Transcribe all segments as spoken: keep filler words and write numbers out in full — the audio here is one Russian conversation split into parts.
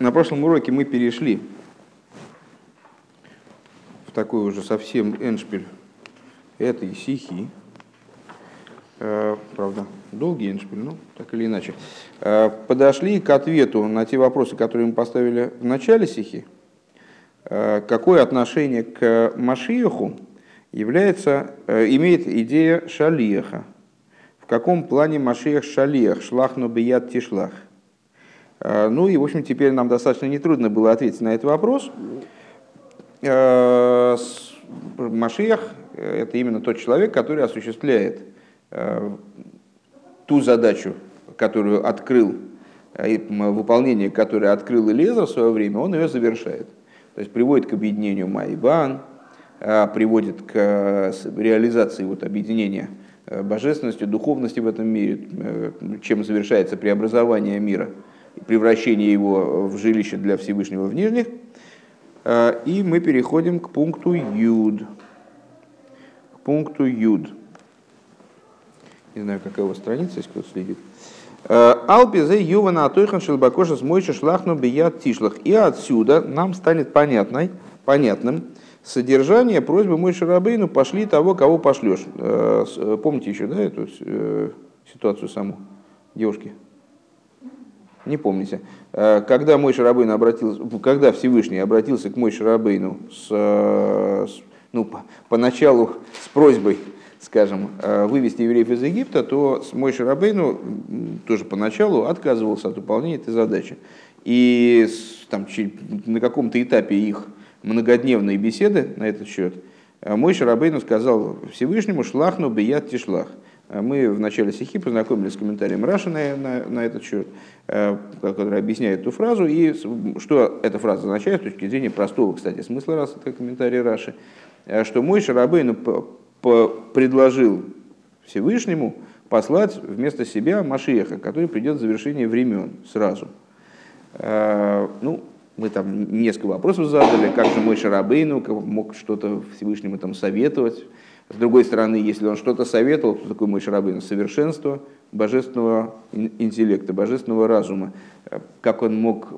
На прошлом уроке мы перешли в такой уже совсем эндшпиль этой сихи. Правда, долгий эндшпиль, но так или иначе. Подошли к ответу на те вопросы, которые мы поставили в начале сихи. Какое отношение к Машиаху является, имеет идея Шалиаха? В каком плане Машиах Шалиах? Шлах но бият тишлах. Ну и, в общем, теперь нам достаточно нетрудно было ответить на этот вопрос. Машиах – это именно тот человек, который осуществляет ту задачу, которую открыл, выполнение которой открыл Элиэзер в свое время, он ее завершает. То есть приводит к объединению Майбан, приводит к реализации вот объединения божественности, духовности в этом мире, чем завершается преобразование мира, превращение его в жилище для Всевышнего в нижних. И мы переходим к пункту Юд. К пункту Юд. Не знаю, какая у вас страница, если кто-то следит. Алпизе Ювана Атойхан Шелбакоша Смойча Шлахну Бият Тишлах. И отсюда нам станет понятной, понятным содержание просьбы Моше Рабейну: пошли того, кого пошлешь. Помните еще, да, эту ситуацию саму, девушки? Не помните. Когда Моше Рабейну обратился, когда Всевышний обратился к Моше Рабейну с, ну, поначалу с просьбой, скажем, вывести евреев из Египта, то Моше Рабейну тоже поначалу отказывался от выполнения этой задачи. И там, на каком-то этапе их многодневные беседы на этот счет Моше Рабейну сказал Всевышнему: «Шлахну бият тишлах». Мы в начале сихи познакомились с комментарием Раши на, на, на этот счет, который объясняет эту фразу. И что эта фраза означает с точки зрения простого, кстати, смысла, раз это комментарий Раши, что Моше Рабейну по, по, предложил Всевышнему послать вместо себя Машиаха, который придет в завершение времен сразу. Ну, мы там несколько вопросов задали, как же Моше Рабейну мог что-то Всевышнему там советовать. С другой стороны, если он что-то советовал, то такой Моше Рабейну — совершенство божественного интеллекта, божественного разума. Как он мог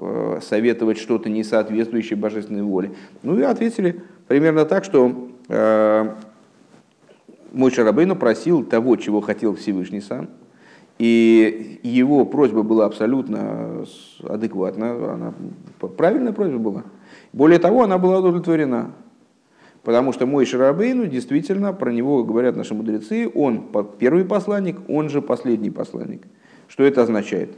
советовать что-то, не соответствующее божественной воле? Ну и ответили примерно так, что Моше Рабейну просил того, чего хотел Всевышний сам. И его просьба была абсолютно адекватна, она правильная просьба была. Более того, она была удовлетворена. Потому что Моше Рабейну, действительно, про него говорят наши мудрецы, он первый посланник, он же последний посланник. Что это означает?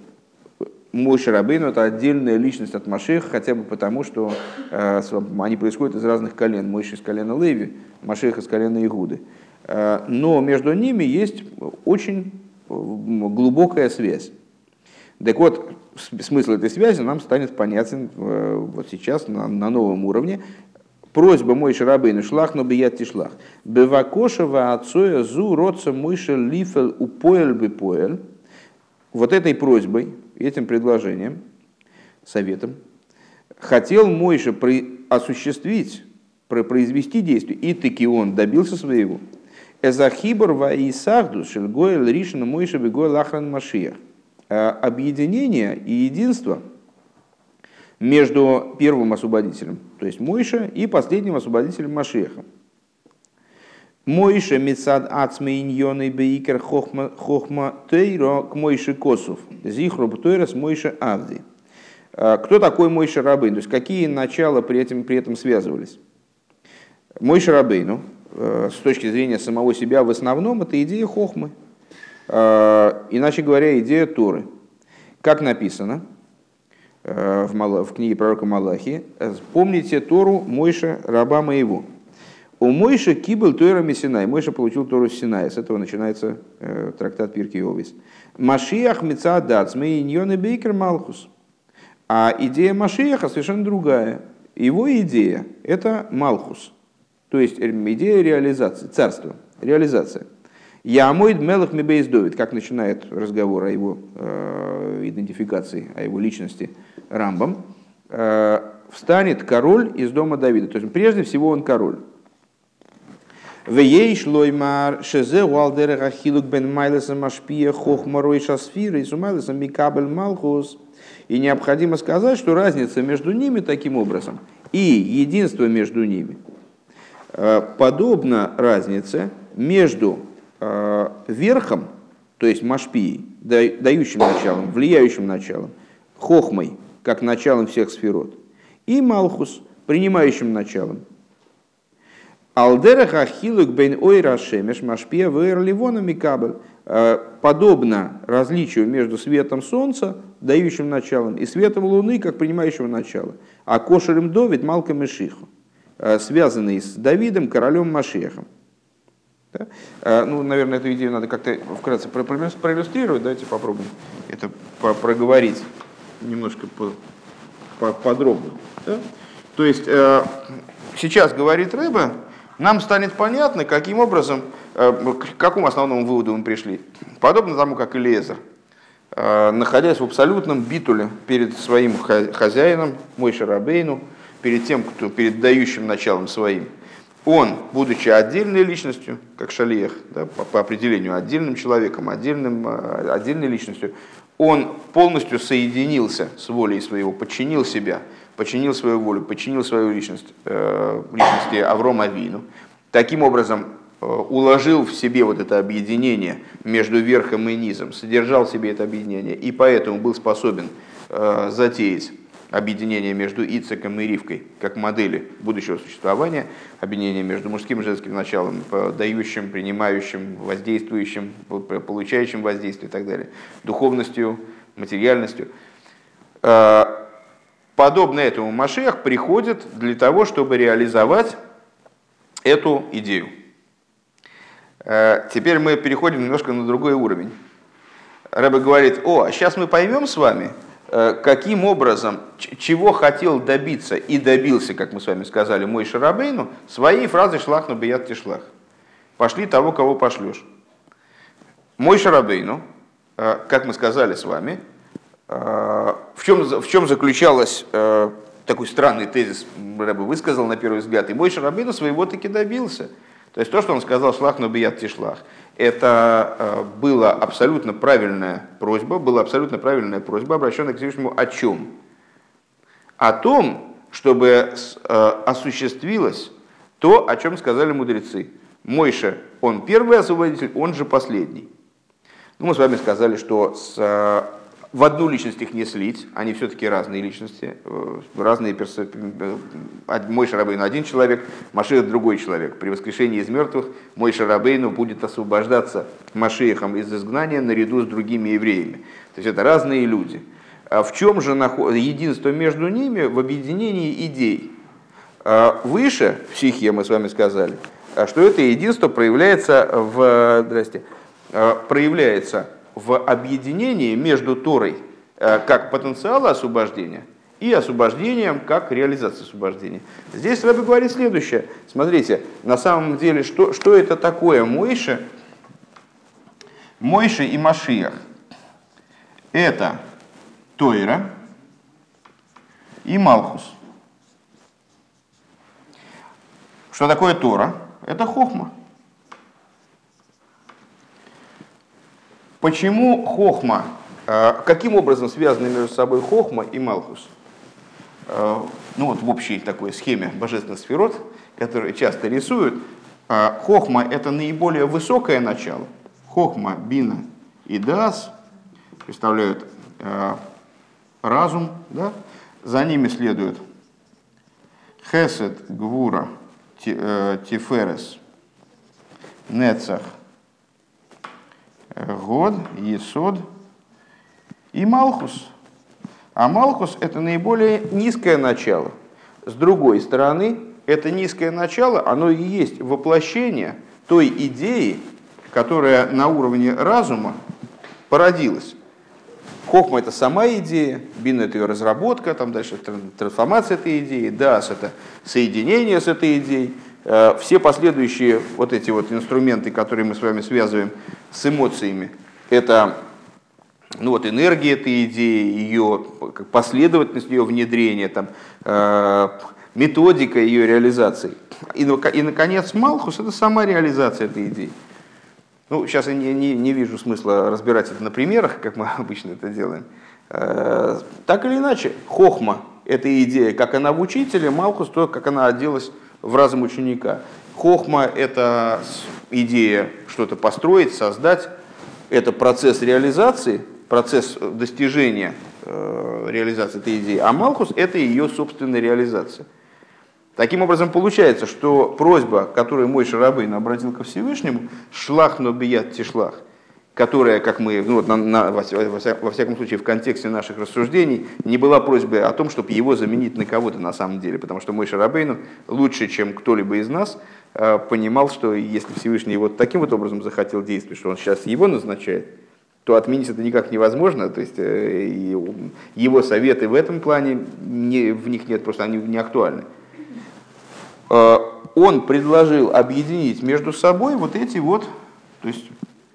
Моше Рабейну — это отдельная личность от Машиаха, хотя бы потому, что э, они происходят из разных колен. Моше из колена Леви, Машиах из колена Иуды. Э, но между ними есть очень глубокая связь. Так вот, смысл этой связи нам станет понятен э, вот сейчас на, на новом уровне. Просьба Моше Рабейну: «Шлах но бият тишлах». «Бевакошева отцоя зу родца Моше лифел упоэль бипоэль». Вот этой просьбой, этим предложением, советом, хотел Моше осуществить, произвести действие, и таки он добился своего. «Эзахибор ва исахдус шельгоэль ришен Моше бегоэль ахран Машиах». Объединение и единство между первым освободителем, то есть Моше, и последним освободителем Машиахом. Моше мецад ацме иньоны бейкер хохма тейро к Моше косов, зихроб тойрес Моше авди. Кто такой Моше Рабейну? То есть какие начала при этом, при этом связывались? Моше Рабейну, с точки зрения самого себя, в основном это идея хохмы. Иначе говоря, идея Торы. Как написано в книге пророка Малахии: «Помните Тору Моше, раба моего». У Моше кибл Тора Мессинай. Моше получил Тору Синая. С этого начинается трактат Пиркей Овис. Машиах мецаадат мейньоны бейкер Малхус. А идея Машиаха совершенно другая. Его идея — это Малхус. То есть идея реализации, царство, реализация. Яамойд мелах мибейс довид, как начинает разговор о его э, идентификации, о его личности Рамбам, э, встанет король из дома Давида. То есть прежде всего он король. Вееш лоймар шезе уалдер ахилук бен майлеса машпия хохмарой шасфира и сумайлеса микабель малхус. И необходимо сказать, что разница между ними таким образом и единство между ними подобно разнице между верхом, то есть машпией, дающим началом, влияющим началом, хохмой, как началом всех сферот, и малхус, принимающим началом. Алдераха хилук бен ойра шемеш машпия вэр ливонами кабель. Подобно различию между светом солнца, дающим началом, и светом луны, как принимающего начало. А кошерем Довид малка Мешиху, связанный с Давидом, королем Машехом. Да? Ну, наверное, эту идею надо как-то вкратце проиллюстрировать. Давайте попробуем это проговорить немножко подробно. Да? То есть, сейчас говорит Рыба, нам станет понятно, каким образом, к какому основному выводу мы пришли. Подобно тому, как Элиэзер, находясь в абсолютном битуле перед своим хозяином, Мойше Рабейну, перед тем, кто перед дающим началом своим, он, будучи отдельной личностью, как шалиях, да, по, по определению отдельным человеком, отдельным, отдельной личностью, он полностью соединился с волей своего, подчинил себя, подчинил свою волю, подчинил свою личность, э, личности Аврома Авину. Таким образом, э, уложил в себе вот это объединение между верхом и низом, содержал в себе это объединение, и поэтому был способен э, затеять объединение между Ицеком и Ривкой, как модели будущего существования, объединение между мужским и женским началом, дающим, принимающим, воздействующим, получающим воздействие и так далее, духовностью, материальностью. Подобно этому Машиах приходит для того, чтобы реализовать эту идею. Теперь мы переходим немножко на другой уровень. Ребе говорит: о, сейчас мы поймем с вами, каким образом, чего хотел добиться и добился, как мы с вами сказали, Мойше Рабейну, своей фразой «шлах на беят тишлах». «Пошли того, кого пошлешь». Мойше Рабейну, как мы сказали с вами, в чем, в чем заключалось, такой странный тезис Ребе высказал на первый взгляд, и Мойше Рабейну своего таки добился. То есть то, что он сказал «шлах на беят тишлах», это была абсолютно правильная просьба, была абсолютно правильная просьба, обращенная к Всевышнему о чем? О том, чтобы осуществилось то, о чем сказали мудрецы. Мойше, он первый освободитель, он же последний. Ну, мы с вами сказали, что с, в одну личность их не слить, они все-таки разные личности, разные персо... Мойше Рабейну один человек, Машиах другой человек. При воскрешении из мертвых Мойше Рабейну будет освобождаться Машиахом из изгнания наряду с другими евреями. То есть это разные люди. А в чем же наход... единство между ними? В объединении идей. А выше в Сихе мы с вами сказали, что это единство проявляется в... Здрасте. Проявляется... в объединении между Торой как потенциала освобождения и освобождением как реализации освобождения. Здесь Ребе говорит следующее. Смотрите, на самом деле, что, что это такое Мойше, Мойше и Машиах? Это Тойра и Малхус. Что такое Тора? Это хохма. Почему хохма? Каким образом связаны между собой хохма и малхус? Ну вот в общей такой схеме божественных сферот, которые часто рисуют, хохма — это наиболее высокое начало. Хохма, бина и даас представляют разум. Да? За ними следуют хесед, гвура, тиферес, нецах, год, есод и малхус. А малхус — это наиболее низкое начало. С другой стороны, это низкое начало, оно и есть воплощение той идеи, которая на уровне разума породилась. Хохма — это сама идея, бина — это ее разработка, там дальше трансформация этой идеи, даас — это соединение с этой идеей. Все последующие вот эти вот инструменты, которые мы с вами связываем с эмоциями, это ну вот, энергия этой идеи, ее последовательность, ее внедрение, там, э, методика ее реализации. И, и наконец, Малхус – это сама реализация этой идеи. Ну, сейчас я не, не, не вижу смысла разбирать это на примерах, как мы обычно это делаем. Э, так или иначе, хохма – это идея, как она в учителе, Малхус – то, как она оделась в разум ученика. Хохма – это идея что-то построить, создать. Это процесс реализации, процесс достижения э, реализации этой идеи. А Малхус – это ее собственная реализация. Таким образом, получается, что просьба, которую Мойше Рабейну обратил ко Всевышнему, «шлах но бият тишлах», которая, как мы, ну, на, на, во, во всяком случае, в контексте наших рассуждений, не была просьбой о том, чтобы его заменить на кого-то на самом деле. Потому что Мойше Рабейну лучше, чем кто-либо из нас, э, понимал, что если Всевышний вот таким вот образом захотел действовать, что он сейчас его назначает, то отменить это никак невозможно, то есть э, его советы в этом плане, не, в них нет, просто они не актуальны. Он предложил объединить между собой вот эти вот, то есть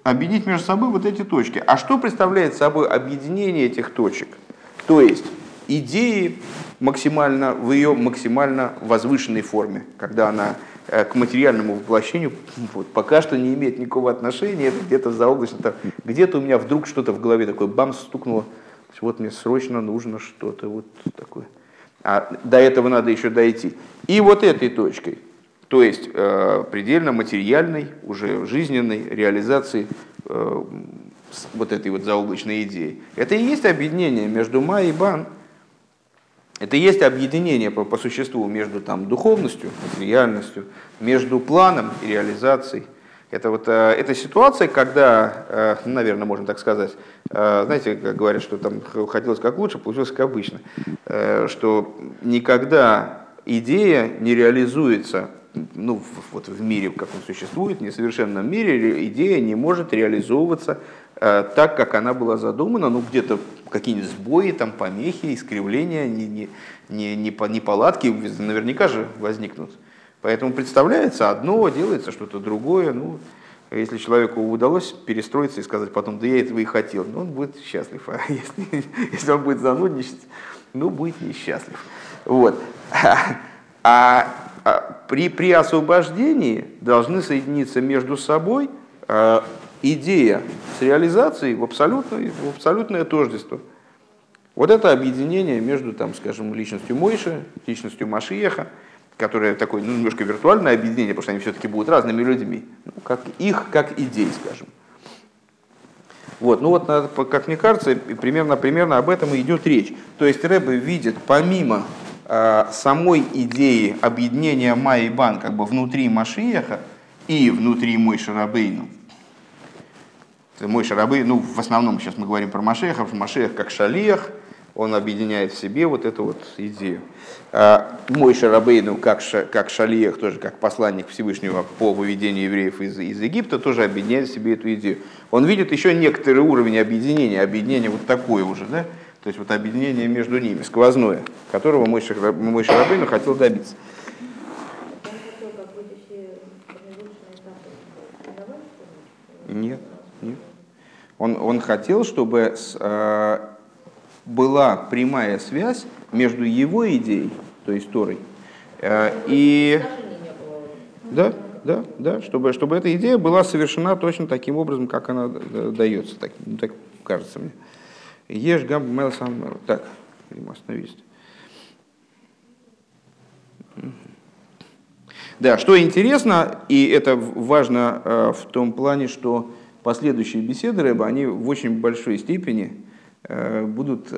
объединить между собой вот эти точки. А что представляет собой объединение этих точек? То есть идеи максимально, в ее максимально возвышенной форме, когда она к материальному воплощению вот, пока что не имеет никакого отношения, это где-то заоблачно, где-то у меня вдруг что-то в голове такое, бам, стукнуло, вот мне срочно нужно что-то вот такое. А до этого надо еще дойти. И вот этой точкой, то есть э, предельно материальной, уже жизненной реализации э, вот этой вот заоблачной идеи. Это и есть объединение между Ма и Бан. Это и есть объединение по, по существу между там, духовностью, материальностью, между планом и реализацией. Это вот э, эта ситуация, когда, э, наверное, можно так сказать, э, знаете, как говорят, что там хотелось как лучше, получилось как обычно, э, что никогда идея не реализуется, ну, в, вот в мире, как он существует, в несовершенном мире, идея не может реализовываться э, так, как она была задумана, ну, где-то какие-нибудь сбои, там, помехи, искривления, не, не, не, не, по, не палатки наверняка же возникнут. Поэтому представляется одно, делается что-то другое. Ну, если человеку удалось перестроиться и сказать потом, да я этого и хотел, ну, он будет счастлив. А если, если он будет занудничать, ну, будет несчастлив. Вот. А, а при, при освобождении должны соединиться между собой а, идея с реализацией в абсолютное, в абсолютное тождество. Вот это объединение между, там, скажем, личностью Мойши, личностью Машиеха, которое такое, ну, немножко виртуальное объединение, потому что они все-таки будут разными людьми, ну, как их, как идей, скажем. Вот, ну вот, как мне кажется, примерно, примерно об этом и идет речь. То есть Рэбе видит, помимо э, самой идеи объединения Ма и Бан, как бы внутри Машиеха и внутри Мойше Рабейну, Мойше Рабейну, ну, в основном сейчас мы говорим про Машиеха, Машиех как шалиах, он объединяет в себе вот эту вот идею. Мойше Рабейну, как, ша, как шалиех, тоже как посланник Всевышнего по выведению евреев из, из Египта, тоже объединяет в себе эту идею. Он видит еще некоторый уровень объединения, объединение вот такое уже, да? То есть вот объединение между ними, сквозное, которого Мойше Рабейну хотел добиться. Он хотел какой-то еще наилучший этап. Нет, нет. Он, он хотел, чтобы... С, а, была прямая связь между его идеей, то есть Торой, и да, да, да, чтобы, чтобы эта идея была совершена точно таким образом, как она дается, так, ну, так кажется мне. Еш гамб мэл сам мэл. Так, будем остановиться. Да, что интересно, и это важно в том плане, что последующие беседы Рэба, они в очень большой степени будут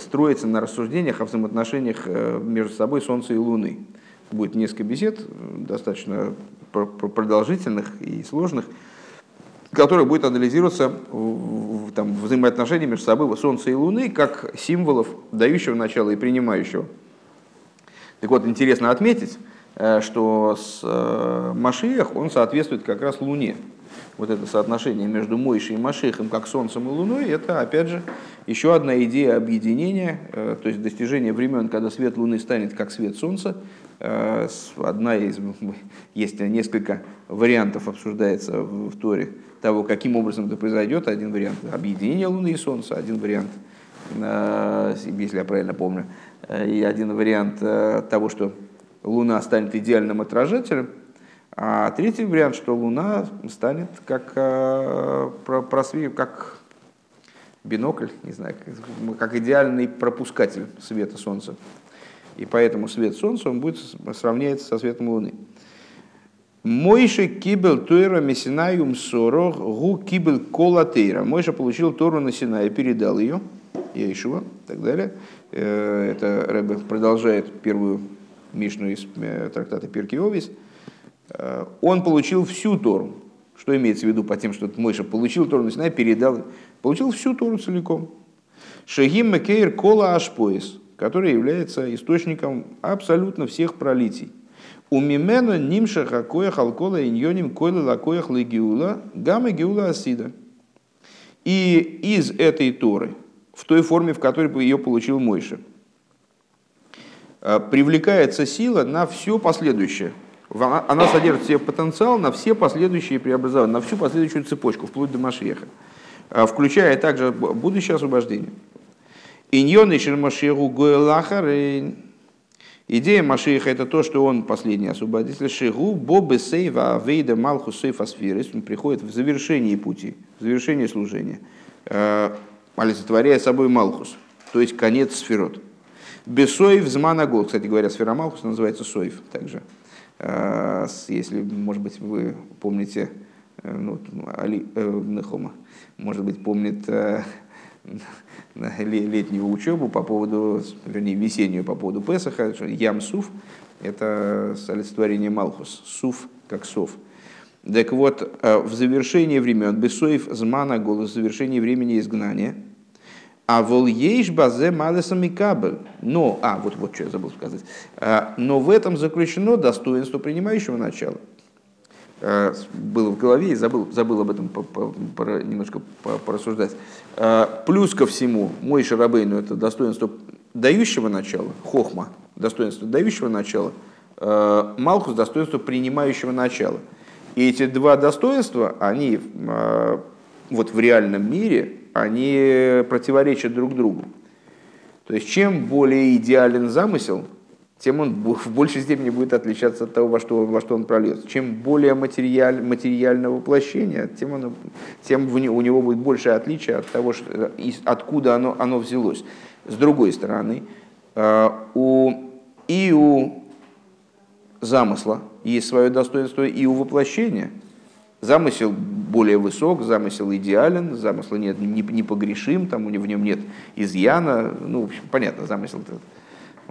строиться на рассуждениях о взаимоотношениях между собой Солнца и Луны. Будет несколько бесед, достаточно продолжительных и сложных, которые будут анализироваться в, там, взаимоотношения между собой Солнца и Луны как символов дающего начала и принимающего. Так вот, интересно отметить, что с Машиах он соответствует как раз Луне. Вот это соотношение между Мойшей и Машиахом как Солнцем и Луной, это, опять же, еще одна идея объединения, то есть достижение времен, когда свет Луны станет как свет Солнца. Одна из, есть несколько вариантов, обсуждается в Торе, того, каким образом это произойдет. Один вариант – объединение Луны и Солнца, один вариант, если я правильно помню, и один вариант того, что Луна станет идеальным отражателем. А третий вариант, что Луна станет как, просвет, как бинокль, не знаю, как идеальный пропускатель света Солнца. И поэтому свет Солнца он будет сравняется со светом Луны. Мойше кибел Тойра Мессинайум Сорох Гу кибел Кола Тейра. Мойша получил Тору на Синае, передал ее, Яишуа и так далее. Это Ребе продолжает первую Мишну из трактата Пиркей Овис. Он получил всю Тору. Что имеется в виду по тем, что Мойша получил Тору на Синае, передал, получил всю Тору целиком. Шагим Мекейр Кола Ашпоис, который является источником абсолютно всех пролитий. У мимена нимша хакоя халкола иньоним койла лакоя хлыгиула гамма гиула асида. И из этой Торы, в той форме, в которой ее получил Мойша, привлекается сила на все последующее. Она содержит в себе потенциал на все последующие преобразования, на всю последующую цепочку, вплоть до Машиеха, включая также будущее освобождение. Иньоны шермашиеху гоэлахарейн. Идея Машииха — это то, что он последний освободитель. Шигу бобы сейва авейда малху сейфа сферис. Он приходит в завершении пути, в завершении служения, олицетворяя собой Малхус, то есть конец сферот. Бесоев зманагол. Кстати говоря, сфера Малхус называется Соев также. Если, может быть, вы помните, ну, Али Нехома, может быть, помнит... летнюю учебу по поводу, вернее, весеннюю по поводу Песаха, Ям Суф, это олицетворение Малхус, Суф как Сов. Так вот, в завершении времен, Бесоев Змана голос, в завершении времени изгнания, а волейш базе малесами кабель, но, а, вот, вот что я забыл сказать, но в этом заключено достоинство принимающего начала. Было в голове и забыл, забыл об этом по, по, по, немножко по, порассуждать. Плюс ко всему, Мойше Рабейну — это достоинство дающего начала, хохма, достоинство дающего начала, Малхус — достоинство принимающего начала. И эти два достоинства, они вот в реальном мире, они противоречат друг другу. То есть, чем более идеален замысел, тем он в большей степени будет отличаться от того, во что, во что он прольется. Чем более материаль, материальное воплощение, тем, оно, тем в, у него будет большее отличие от того, что, из, откуда оно, оно взялось. С другой стороны, э, у, и у замысла есть свое достоинство, и у воплощения. Замысел более высок, замысел идеален, замысла нет, не, не погрешим, там, в нем нет изъяна. Ну, в общем, понятно, замысел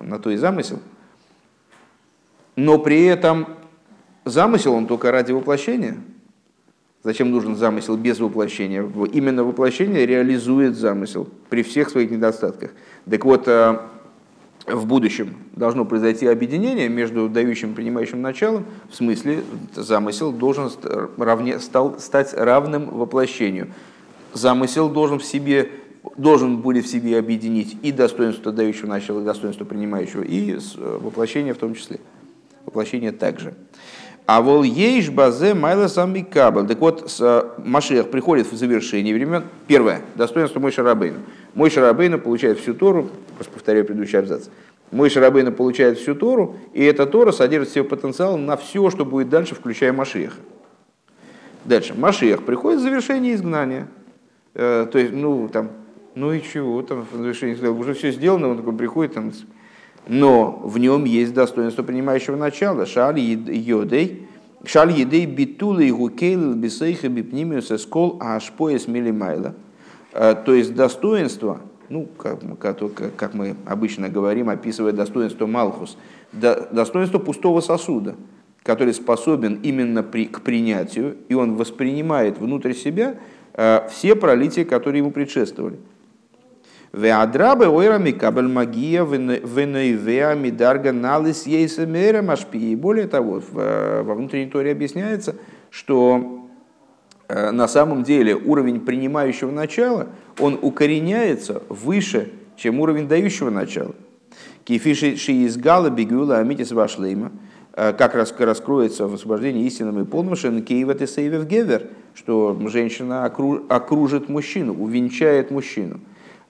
на то и замысел. Но при этом замысел он только ради воплощения. Зачем нужен замысел без воплощения? Именно воплощение реализует замысел при всех своих недостатках. Так вот, в будущем должно произойти объединение между дающим и принимающим началом. В смысле, замысел должен равне, стал, стать равным воплощению. Замысел должен в себе... должен будет в себе объединить и достоинство дающего начала, и достоинство принимающего, и воплощение в том числе. Воплощение также. А вол ейш базе майла сами кабель. Так вот, Машиах приходит в завершение времен. Первое. Достоинство Мойше Рабейну. Мойше Рабейну получает всю Тору. Просто повторяю предыдущий абзац. Мойше Рабейну получает всю Тору, и эта Тора содержит в себе потенциал на все, что будет дальше, включая Машиаха. Дальше. Машиах приходит в завершение изгнания. То есть, ну, там... Ну и чего, там в завершении уже все сделано, он такой приходит, там, но в нем есть достоинство принимающего начала. Шаль едей, шаль едей битулы и гукейл бисейха бипнимиус эскол ашпоэс милимайла. То есть достоинство, ну как, как, как мы обычно говорим, описывая достоинство Малхус, до, достоинство пустого сосуда, который способен именно при, к принятию, и он воспринимает внутрь себя все пролития, которые ему предшествовали. И более того, во внутренней Торе объясняется, что на самом деле уровень принимающего начала, он укореняется выше, чем уровень дающего начала. Как раскроется в освобождении истинным и полным, что женщина окружит мужчину, увенчает мужчину.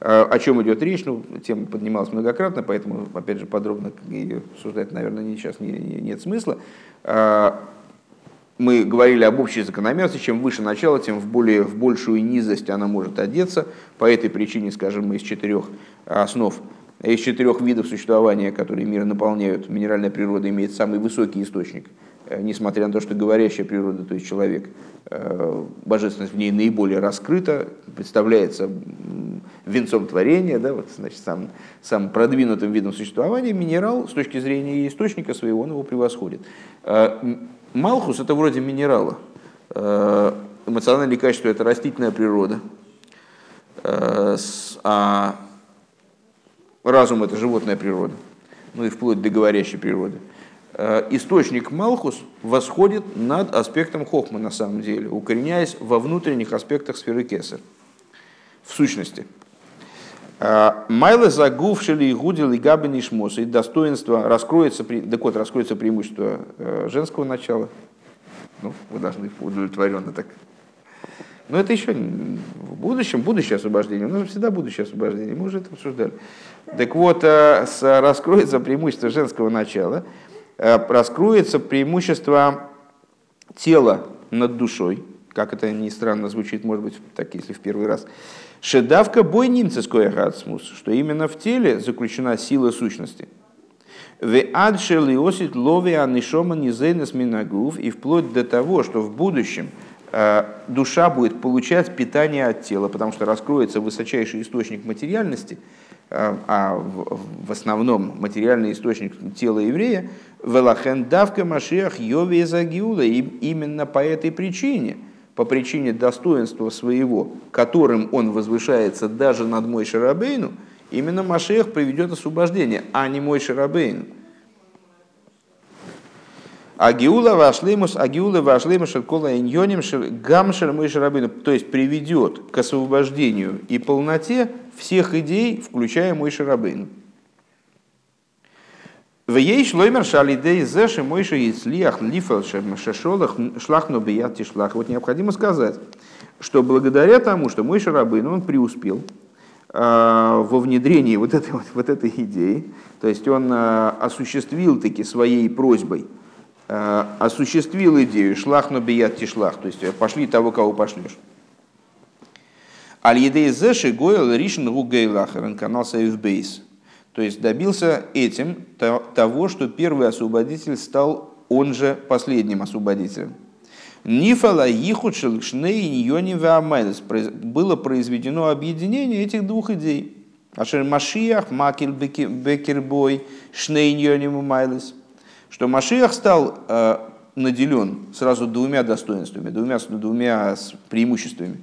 О чем идет речь? Ну, тема поднималась многократно, поэтому, опять же, подробно ее обсуждать, наверное, сейчас нет смысла. Мы говорили об общей закономерности, чем выше начало, тем в, более, в большую низость она может одеться. По этой причине, скажем, из четырех основ, из четырех видов существования, которые мир наполняют, минеральная природа имеет самый высокий источник, несмотря на то, что говорящая природа, то есть человек, божественность в ней наиболее раскрыта, представляется венцом творения, да, вот, значит, самым, самым продвинутым видом существования, минерал с точки зрения источника своего, он его превосходит. Малхус – это вроде минерала, эмоциональные качества – это растительная природа, а разум – это животная природа, ну и вплоть до говорящей природы. Источник Малхус восходит над аспектом Хохмы, на самом деле, укореняясь во внутренних аспектах сферы Кесар, в сущности. Майла загувшили и гудили габени шмосы, и достоинство раскроется, докот раскроется преимущество женского начала. Ну, вы должны удовлетворенно так. Но это еще в будущем, будущее освобождение. У нас же всегда будущее освобождение, мы уже это обсуждали. Так вот, раскроется преимущество женского начала, раскроется преимущество тела над душой, как это ни странно звучит, может быть, так если в первый раз. Шедавка бой немцеское хацмус, что именно в теле заключена сила сущности. И вплоть до того, что в будущем душа будет получать питание от тела, потому что раскроется высочайший источник материальности, а в основном материальный источник тела еврея, и именно по этой причине, по причине достоинства своего, которым он возвышается даже над Мойше Рабейну, именно Машиах приведет освобождение, а не Мойше Рабейну. Агиула вашлимус, агиула вашлимус, шелкола иньоним, гамшер Мойше Рабейну, то есть приведет к освобождению и полноте всех идей, включая Мойше Рабейну. В ей шлоймер шалидей зэши мойши яцлиях лифал шешолах шлахну бияти шлах. Вот необходимо сказать, что благодаря тому, что Мойше Рабейну, он преуспел э, во внедрении вот этой, вот, вот этой идеи, то есть он э, осуществил таки своей просьбой, э, осуществил идею шлахну бияти шлах, то есть пошли того, кого пошлешь. Аль-Едей зэши гойл ришн гугейлах ренканал сэйфбейс. То есть добился этим того, что первый освободитель стал он же последним освободителем. Было произведено объединение этих двух идей. Ашер Машиах Макель Бекербой Шнейньоним Умайлес. Что Машиах стал э, наделен сразу двумя достоинствами, двумя, двумя преимуществами.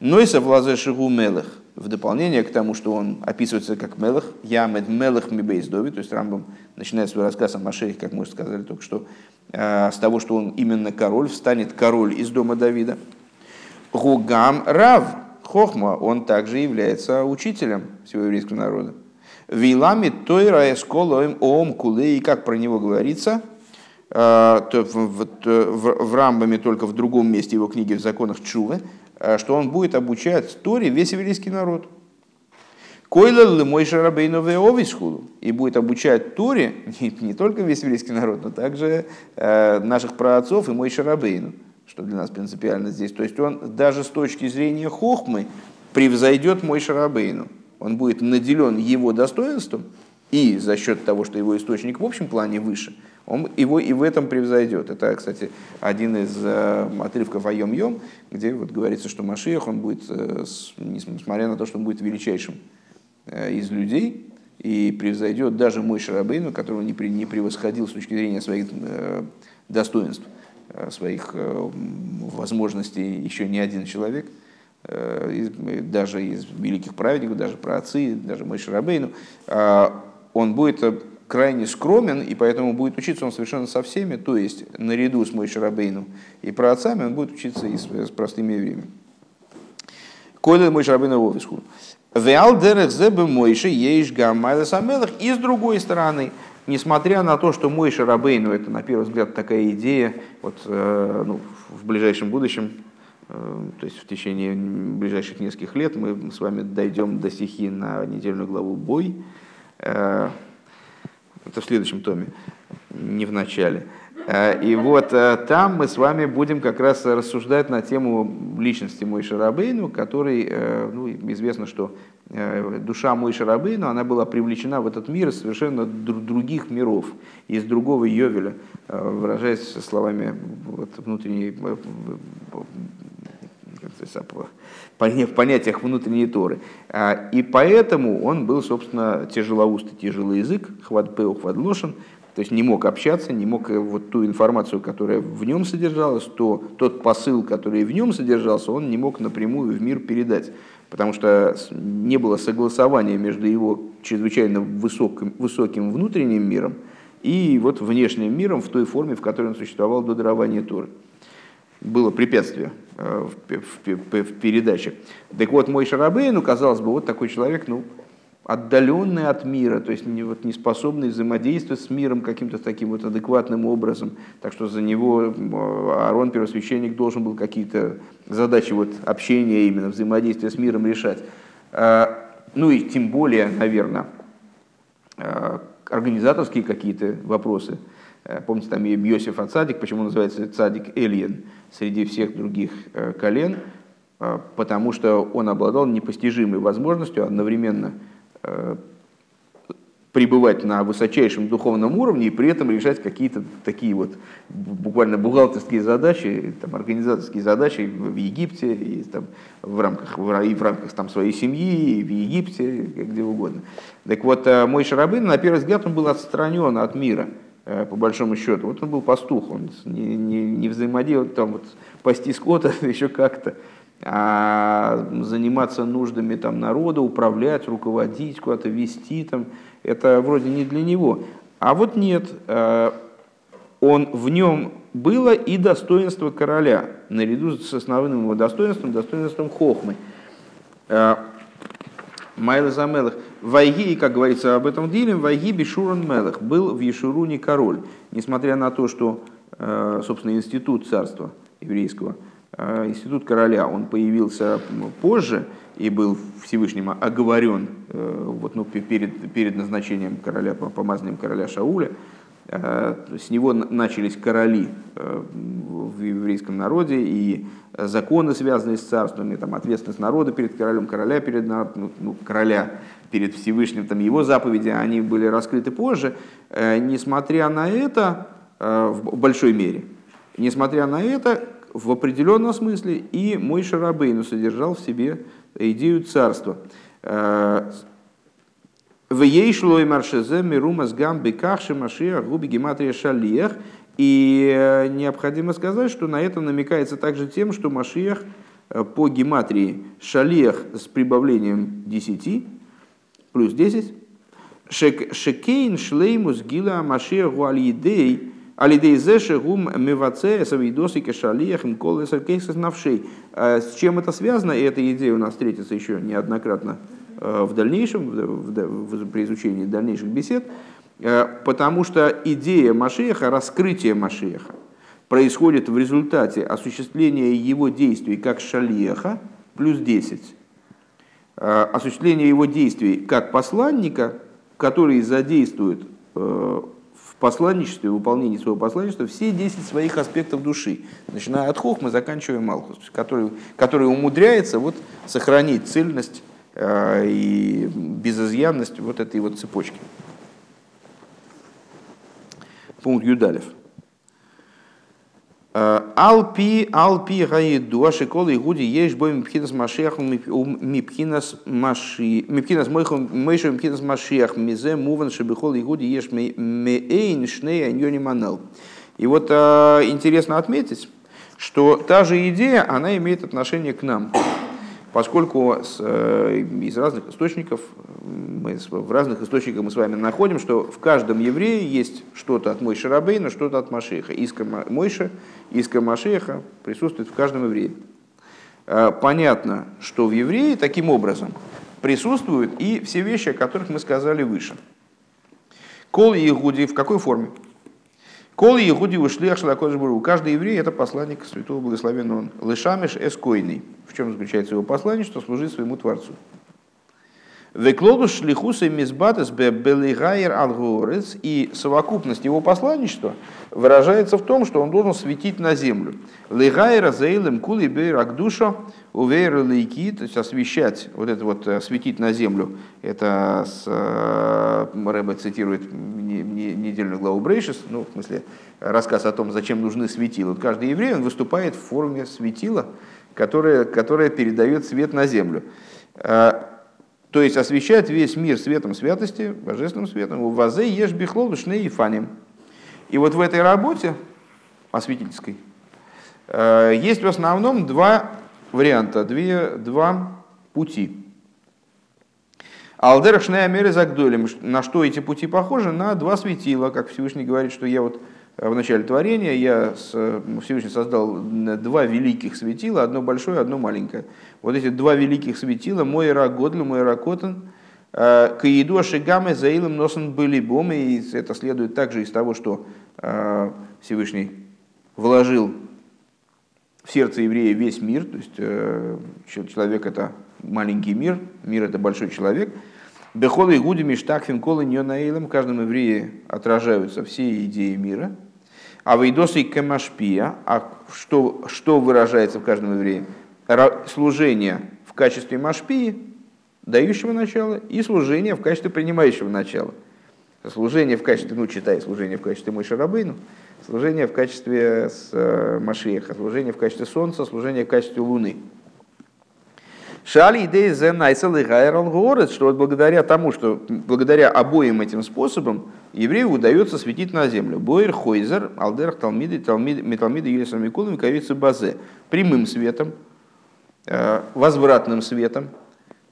Нойса влазешигу мелых. В дополнение к тому, что он описывается как мелах, ямед мелах мибейздови, то есть Рамбам начинает свой рассказ о Машиахе, как мы уже сказали только что, с того, что он именно король, встанет король из дома Давида. Гугам рав хохма, он также является учителем всего еврейского народа. Вилами тойра эсколоим оом кулей, и как про него говорится, в Рамбаме только в другом месте его книги, в законах Тшувы, что он будет обучать Торе весь еврейский народ. Койлел Мойше Рабейну веовисхуду, и будет обучать Торе не, не только весь еврейский народ, но также э, наших праотцов и Мойше Рабейну, что для нас принципиально здесь. То есть он даже с точки зрения хохмы превзойдет Мойше Рабейну. Он будет наделен его достоинством, и за счет того, что его источник в общем плане выше, он его и в этом превзойдет. Это, кстати, один из э, отрывков «Айом-Йом», где вот говорится, что Машиах, он будет, э, с, несмотря на то, что он будет величайшим э, из людей, и превзойдет даже Мойше Рабейну, которого не, при, не превосходил с точки зрения своих э, достоинств, э, своих э, возможностей еще не один человек, э, из, даже из великих праведников, даже праотцы, даже Мойше Рабейну, э, он будет... Э, крайне скромен, и поэтому будет учиться он совершенно со всеми, то есть наряду с Мойше Рабейну и праотцами он будет учиться и с, с простыми евреями. Коля Мойше Рабейну вовеску. Веал дерех зебе Мойше еиш гамайла самелах. И с другой стороны, несмотря на то, что Мойше Рабейну, это на первый взгляд такая идея, вот ну, в ближайшем будущем То есть в течение ближайших нескольких лет мы с вами дойдем до стихи на недельную главу «Бой». Это в следующем томе, не в начале. И вот там мы с вами будем как раз рассуждать на тему личности Моше Рабейну, который, ну, известно, что душа Моше Рабейну, она была привлечена в этот мир из совершенно других миров, из другого Йовеля, выражаясь словами вот, внутренней, в понятиях внутренней Торы. И поэтому он был, собственно, тяжелоустый, тяжелоязык, хват пэ, хват лошен. То есть не мог общаться, не мог вот ту информацию, которая в нем содержалась, то, тот посыл, который в нем содержался, он не мог напрямую в мир передать, потому что не было согласования между его чрезвычайно высоким, высоким внутренним миром и вот внешним миром в той форме, в которой он существовал до дарования Торы. Было препятствие в, в, в передаче. Так вот, Моше Рабейну, казалось бы, вот такой человек, ну, отдаленный от мира, то есть не, вот, не способный взаимодействовать с миром каким-то таким вот адекватным образом. Так что за него Аарон, первосвященник, должен был какие-то задачи вот, общения, именно взаимодействия с миром решать. Ну и тем более, наверное, организаторские какие-то вопросы. Помните, там Йосеф а-Цадик, почему называется Цадик Эльен среди всех других колен? Потому что он обладал непостижимой возможностью одновременно пребывать на высочайшем духовном уровне и при этом решать какие-то такие вот буквально бухгалтерские задачи, там, организаторские задачи в Египте, и, там, в рамках, и в рамках там, своей семьи, и в Египте, и где угодно. Так вот, Моше Рабейну, на первый взгляд, он был отстранен от мира, по большому счету. Вот он был пастух, он не, не, не взаимодействовал, там, вот, пасти скота еще как-то. А заниматься нуждами там, народа, управлять, руководить, куда-то вести, там, это вроде не для него. А вот нет, он, в нем было и достоинство короля, наряду с основным его достоинством, достоинством хохмы. Майлаза Мелах. Вайги, как говорится об этом деле, Вайги Бешурун Мелах, был в Ешуруне король, несмотря на то, что, собственно, институт царства еврейского, институт короля, он появился позже и был Всевышним оговорен вот, ну, перед, перед назначением короля, помазанием короля Шауля. С него начались короли в еврейском народе, и законы, связанные с царствами, там, ответственность народа перед королем, короля перед, ну, короля перед Всевышним, там, его заповеди, они были раскрыты позже. Несмотря на это, в большой мере, несмотря на это, в определенном смысле и Моше Рабейну содержал в себе идею царства. И необходимо сказать, что на это намекается также тем, что Машиах по гематрии Шалиах с прибавлением десять плюс десять. Шекейн шлеймус гила Машиаху аль-идей. С чем это связано? И эта идея у нас встретится еще неоднократно в дальнейшем, при изучении дальнейших бесед, потому что идея Машиаха, раскрытие Машиаха, происходит в результате осуществления его действий как шалиаха плюс десять, осуществление его действий как посланника, который задействует посланничестве, выполнении своего посланничества все десять своих аспектов души, начиная от хохмы, заканчивая малхус, который, который умудряется вот сохранить цельность э, и безызъянность вот этой вот цепочки. Пункт Юдалев. Алпи, алпи гаиду, ашиколы и гуди ешь боем мипхинас машиах, мипхинас маши, мипхинас мойхом, мойшем мипхинас машиах, мизе муван шебихол и гуди ешь меэйн шней аньони манел. И вот интересно отметить, что та же идея, она имеет отношение к нам, поскольку с, из разных источников, мы, в разных источниках мы с вами находим, что в каждом еврее есть что-то от Моше Рабейну, что-то от Машиаха. Искра Мойше, искра Машиаха присутствует в каждом еврее. Понятно, что в еврее таким образом присутствуют и все вещи, о которых мы сказали выше. Кол и Игуди в какой форме? Кол Егуди ушли Ашлакошбуру. Каждый еврей — это посланник святого благословенного он. Лышамиш эскойный. В чем заключается его послание? Что служит своему Творцу. Веклодуш шлихус и мизбатес бебелигайер алгорец. И совокупность его посланничества выражается в том, что он должен светить на землю. Лигайра заилем кули бейракдуша увейр лейки. То есть освещать, вот это вот светить на землю. Это с, Рэбе цитирует недельную главу Брейшис, ну, в смысле рассказ о том, зачем нужны светила. Вот каждый еврей он выступает в форме светила, которое, которое передает свет на землю. То есть освещать весь мир светом святости, божественным светом. Увазе еш бихлоду шней и фаним. И вот в этой работе, осветительской, есть в основном два варианта, две, два пути. Алдер шней амеры загдолем. На что эти пути похожи? На два светила, как Всевышний говорит, что я вот в начале творения, я Всевышний создал два великих светила, одно большое, одно маленькое. Вот эти два великих светила, Мойра Годль, Мойра Котен, Каидо Шигаме, Заилом Носен были бомы, и это следует также из того, что Всевышний вложил в сердце еврея весь мир, то есть человек — это маленький мир, мир — это большой человек. Бехолы и гуди миштакфим колы ньонаилам, в каждом евреи отражаются все идеи мира. А вейдосы и камашпия, а что, что выражается в каждом евреи? Служение в качестве машпии, дающего начала, и служение в качестве принимающего начала. Служение в качестве, ну читай, служение в качестве Моше Рабейну, служение в качестве Машеха, служение в качестве солнца, служение в качестве луны. Шали идеи за Найсел и Гайрал говорит, что вот благодаря тому, что благодаря обоим этим способам еврею удается светить на землю. Бойер Хойзер, Алдерх Талмиды, Металмиды, Юрисом Миколами, Ковицы Базе. Прямым светом, возвратным светом.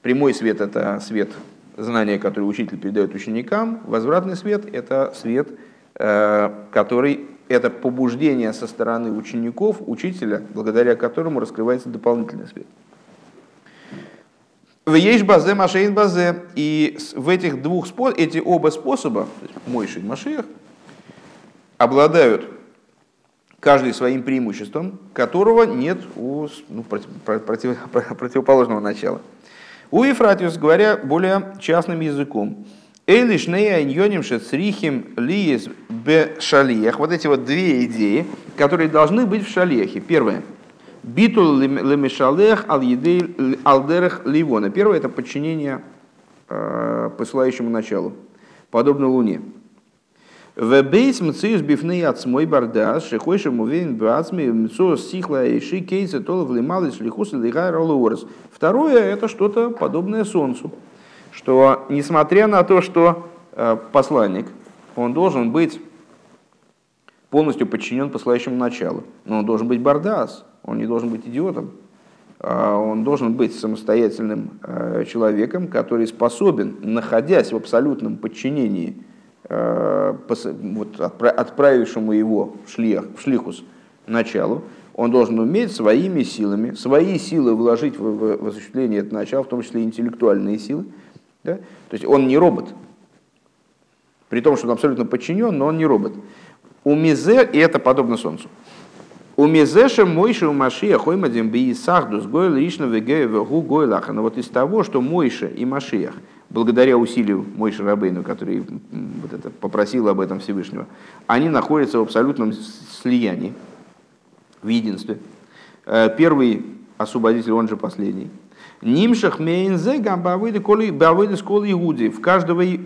Прямой свет — это свет знания, который учитель передает ученикам. Возвратный свет — это свет, который это побуждение со стороны учеников, учителя, благодаря которому раскрывается дополнительный свет. Вееш базе, машеин базе. И в этих двух способ, эти оба способа, Мойши и Машиах, обладают каждый своим преимуществом, которого нет у ну, против, против, противоположного начала. У Ефратиус, говоря более частным языком, эйлишнея иньонимше црихим лиес бе шалиях. Вот эти вот две идеи, которые должны быть в шалиахе. Первое. Битул лемешалех аль-едей алдерах ливона. Первое — это подчинение э, посылающему началу, подобно Луне. Вебейс мциус бифны ацмой бардаш, шехойшим уверен бацми, мцоус сихла и ши кейсы толов лималис лихус лихай ролуорес. Второе — это что-то подобное Солнцу, что несмотря на то, что э, посланник, он должен быть полностью подчинен посылающему началу, но он должен быть бардас. Он не должен быть идиотом, он должен быть самостоятельным человеком, который способен, находясь в абсолютном подчинении вот, отправившему его в, шлих, в шлихус началу, он должен уметь своими силами, свои силы вложить в, в, в осуществление этого начала, в том числе интеллектуальные силы. Да? То есть он не робот, при том, что он абсолютно подчинен, но он не робот. У Мизе, и это подобно Солнцу. У Мизеша Мойши у Машия хоймадим биисахдус гойл лично вегеевегу гойлаха. Но вот из того, что Мойша и Машиях, благодаря усилию Мойши Рабейну, который вот это, попросил об этом Всевышнего, они находятся в абсолютном слиянии, в единстве. Первый освободитель, он же последний. Нимшах мейнзе гамбавыды скол иуди. В каждый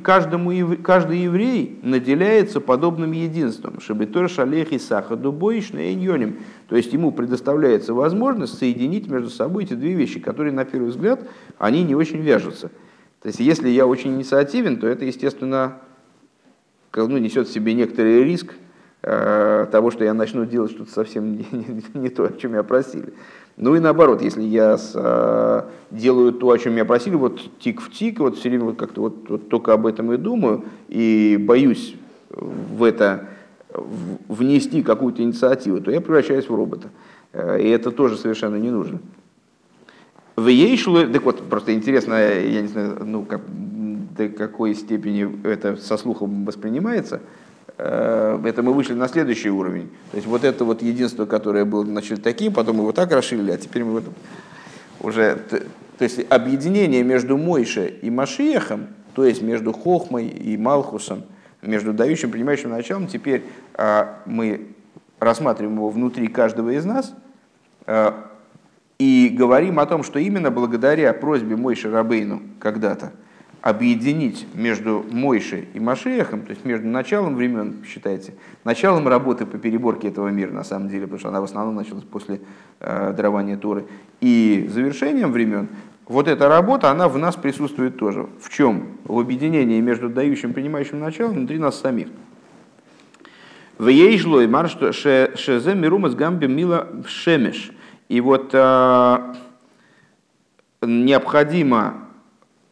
еврей наделяется подобным единством. Шабитор шалех и сахаду боишне иньоним. То есть ему предоставляется возможность соединить между собой эти две вещи, которые на первый взгляд они не очень вяжутся. То есть если я очень инициативен, то это, естественно, ну, несет в себе некоторый риск э, того, что я начну делать что-то совсем не, не, не то, о чем меня просили. Ну и наоборот, если я с, а, делаю то, о чем меня просили, вот тик в тик, вот все время вот как-то вот, вот только об этом и думаю, и боюсь в это в, внести какую-то инициативу, то я превращаюсь в робота. И это тоже совершенно не нужно. В Ейшлу, так вот, просто интересно, я не знаю, ну, как, до какой степени это со слухом воспринимается, это мы вышли на следующий уровень. То есть вот это вот единство, которое было вначале таким, потом его так расширили, а теперь мы вот уже... То есть объединение между Мойше и Машиахом, то есть между Хохмой и Малхусом, между дающим и принимающим началом, теперь мы рассматриваем его внутри каждого из нас и говорим о том, что именно благодаря просьбе Мойше Рабейну когда-то объединить между Мойше и Машиахом, то есть между началом времен, считайте, началом работы по переборке этого мира, на самом деле, потому что она в основном началась после э, дарования Торы, и завершением времен, вот эта работа, она в нас присутствует тоже. В чем? В объединении между дающим и принимающим началом внутри нас самих. И вот э, необходимо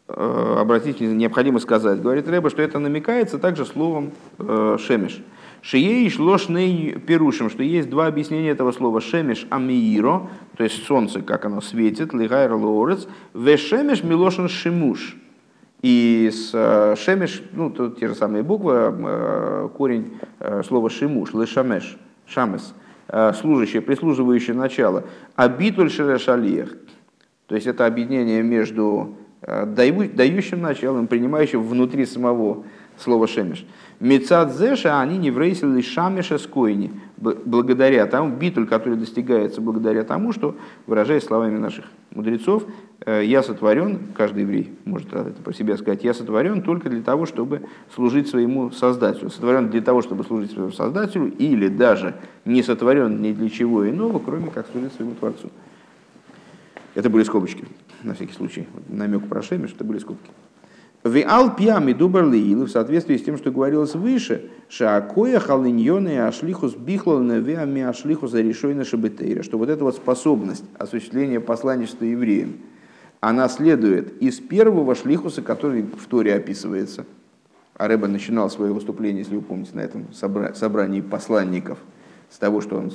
обратите, необходимо сказать, говорит Ребе, что это намекается также словом э, «шемеш». «Шиеиш лошней перушим», что есть два объяснения этого слова. «Шемеш амииро», то есть солнце, как оно светит, «лигайр лоурец», «ве шемеш милошен шимуш». И с «шемеш», ну, тут те же самые буквы, корень слова «шимуш», «лешамеш», «шамес», служащее, прислуживающее начало. «Абитуль шерешалиях», то есть это объединение между... дающим началом, принимающим внутри самого слова «шемеш». «Мецадзеша они не врейсили шамеша скойни», благодаря тому, битуль, который достигается благодаря тому, что, выражаясь словами наших мудрецов, «я сотворен», каждый еврей может это про себя сказать, «я сотворен только для того, чтобы служить своему Создателю». Сотворен для того, чтобы служить своему Создателю, или даже не сотворен ни для чего иного, кроме как служить своему Творцу. Это были скобочки, на всякий случай, намек про шемеш, что были скобки. «Виал пьями дубарлиил», в соответствии с тем, что говорилось выше, «шаакоя халиньоне ашлихус бихловне виами ашлихус арешойна шабетейра», что вот эта вот способность осуществления посланничества евреям, она следует из первого шлихуса, который в Торе описывается. А Ребе начинал свое выступление, если вы помните, на этом собрании посланников, с того, что он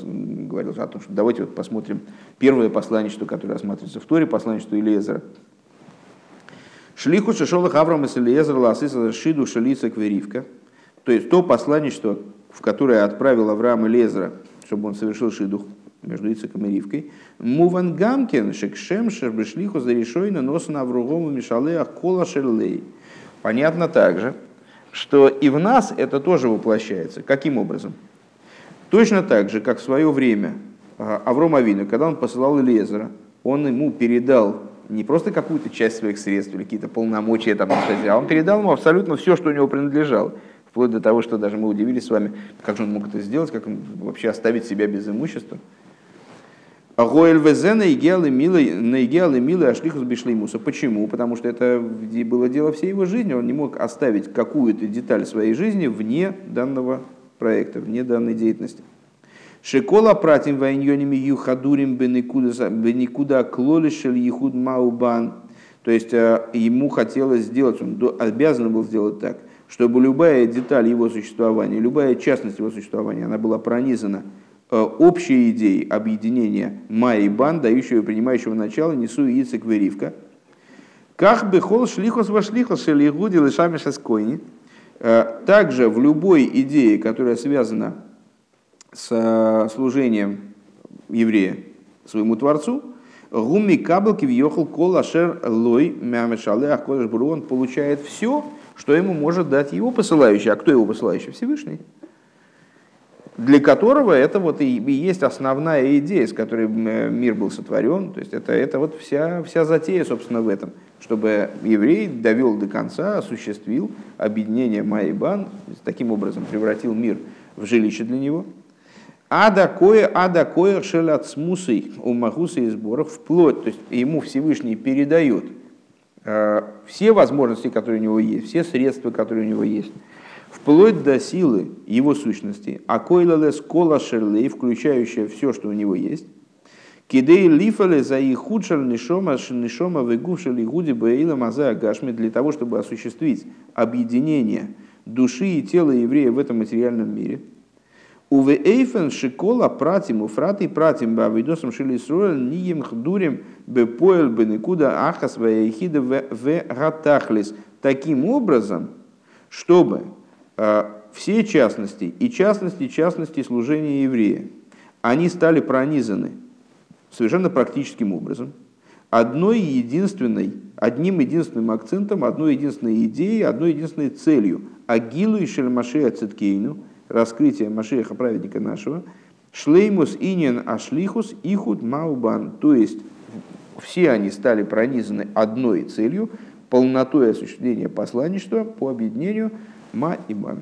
говорил о том, что давайте вот посмотрим первое посланничество, которое рассматривается в Торе, посланничество Элиэзера. «Шлиху шешолах Авраам из Элиэзера лаасиса шиду шелица кверивка». То есть то посланничество, в которое отправил Авраам Элиэзера, чтобы он совершил шидух между Ицеком и Ривкой. «Муван гамкен шекшем шербешлиху зарешойна носан Авругому мишалеах кола шерлей». Понятно также, что и в нас это тоже воплощается. Каким образом? Точно так же, как в свое время Авром Авину, когда он посылал Элиэзера, он ему передал не просто какую-то часть своих средств или какие-то полномочия, там, а он передал ему абсолютно все, что у него принадлежало. Вплоть до того, что даже мы удивились с вами, как же он мог это сделать, как он вообще оставить себя без имущества. Почему? Потому что это было дело всей его жизни. Он не мог оставить какую-то деталь своей жизни вне данного проекта, вне данной деятельности. «Шекола пратим вайньоними юхадурим бенекуда клолишель ехуд маубан». То есть ему хотелось сделать, он обязан был сделать так, чтобы любая деталь его существования, любая частность его существования, она была пронизана общей идеей объединения Ма и Бан, дающего и принимающего начало, несу Ицек веривка. «Ках бехол шлихос вошлихос шель ехуди лешами шаскойни». Также в любой идее, которая связана с служением еврея своему Творцу, «Гумми каблки въехал кол ашер лой мямешале ахкодеш буру», он получает все, что ему может дать его посылающий. А кто его посылающий? Всевышний. Для которого это вот и есть основная идея, с которой мир был сотворен. То есть это, это вот вся, вся затея, собственно, в этом, чтобы еврей довел до конца, осуществил объединение Ма и Бан, таким образом превратил мир в жилище для него. «Ада кое, ада кое шелят смусой у махуса и сборах вплоть». То есть ему Всевышний передает э, все возможности, которые у него есть, все средства, которые у него есть, вплоть до силы его сущности, а койлалес кола шерлей, включающая все, что у него есть, кидей лифале за их худшер нишома шнишома выгувшили гуди баила маза агашми, для того, чтобы осуществить объединение души и тела еврея в этом материальном мире. Уве эйфен шикола пратим уфраты пратим бавидосом шилисруэль нием хдурим бепоэл бенекуда ахас ваяхида в гатахлис. Таким образом, чтобы Все частности, и частности, частности служения еврея, они стали пронизаны совершенно практическим образом одной единственной, одним единственным акцентом, одной единственной идеей, одной единственной целью. Агилу и Шельмашея Циткейну, раскрытие Машеха праведника нашего, Шлеймус Инин Ашлихус Ихуд Маубан. То есть все они стали пронизаны одной целью, полнотой осуществления посланничества по объединению Ма и Бан.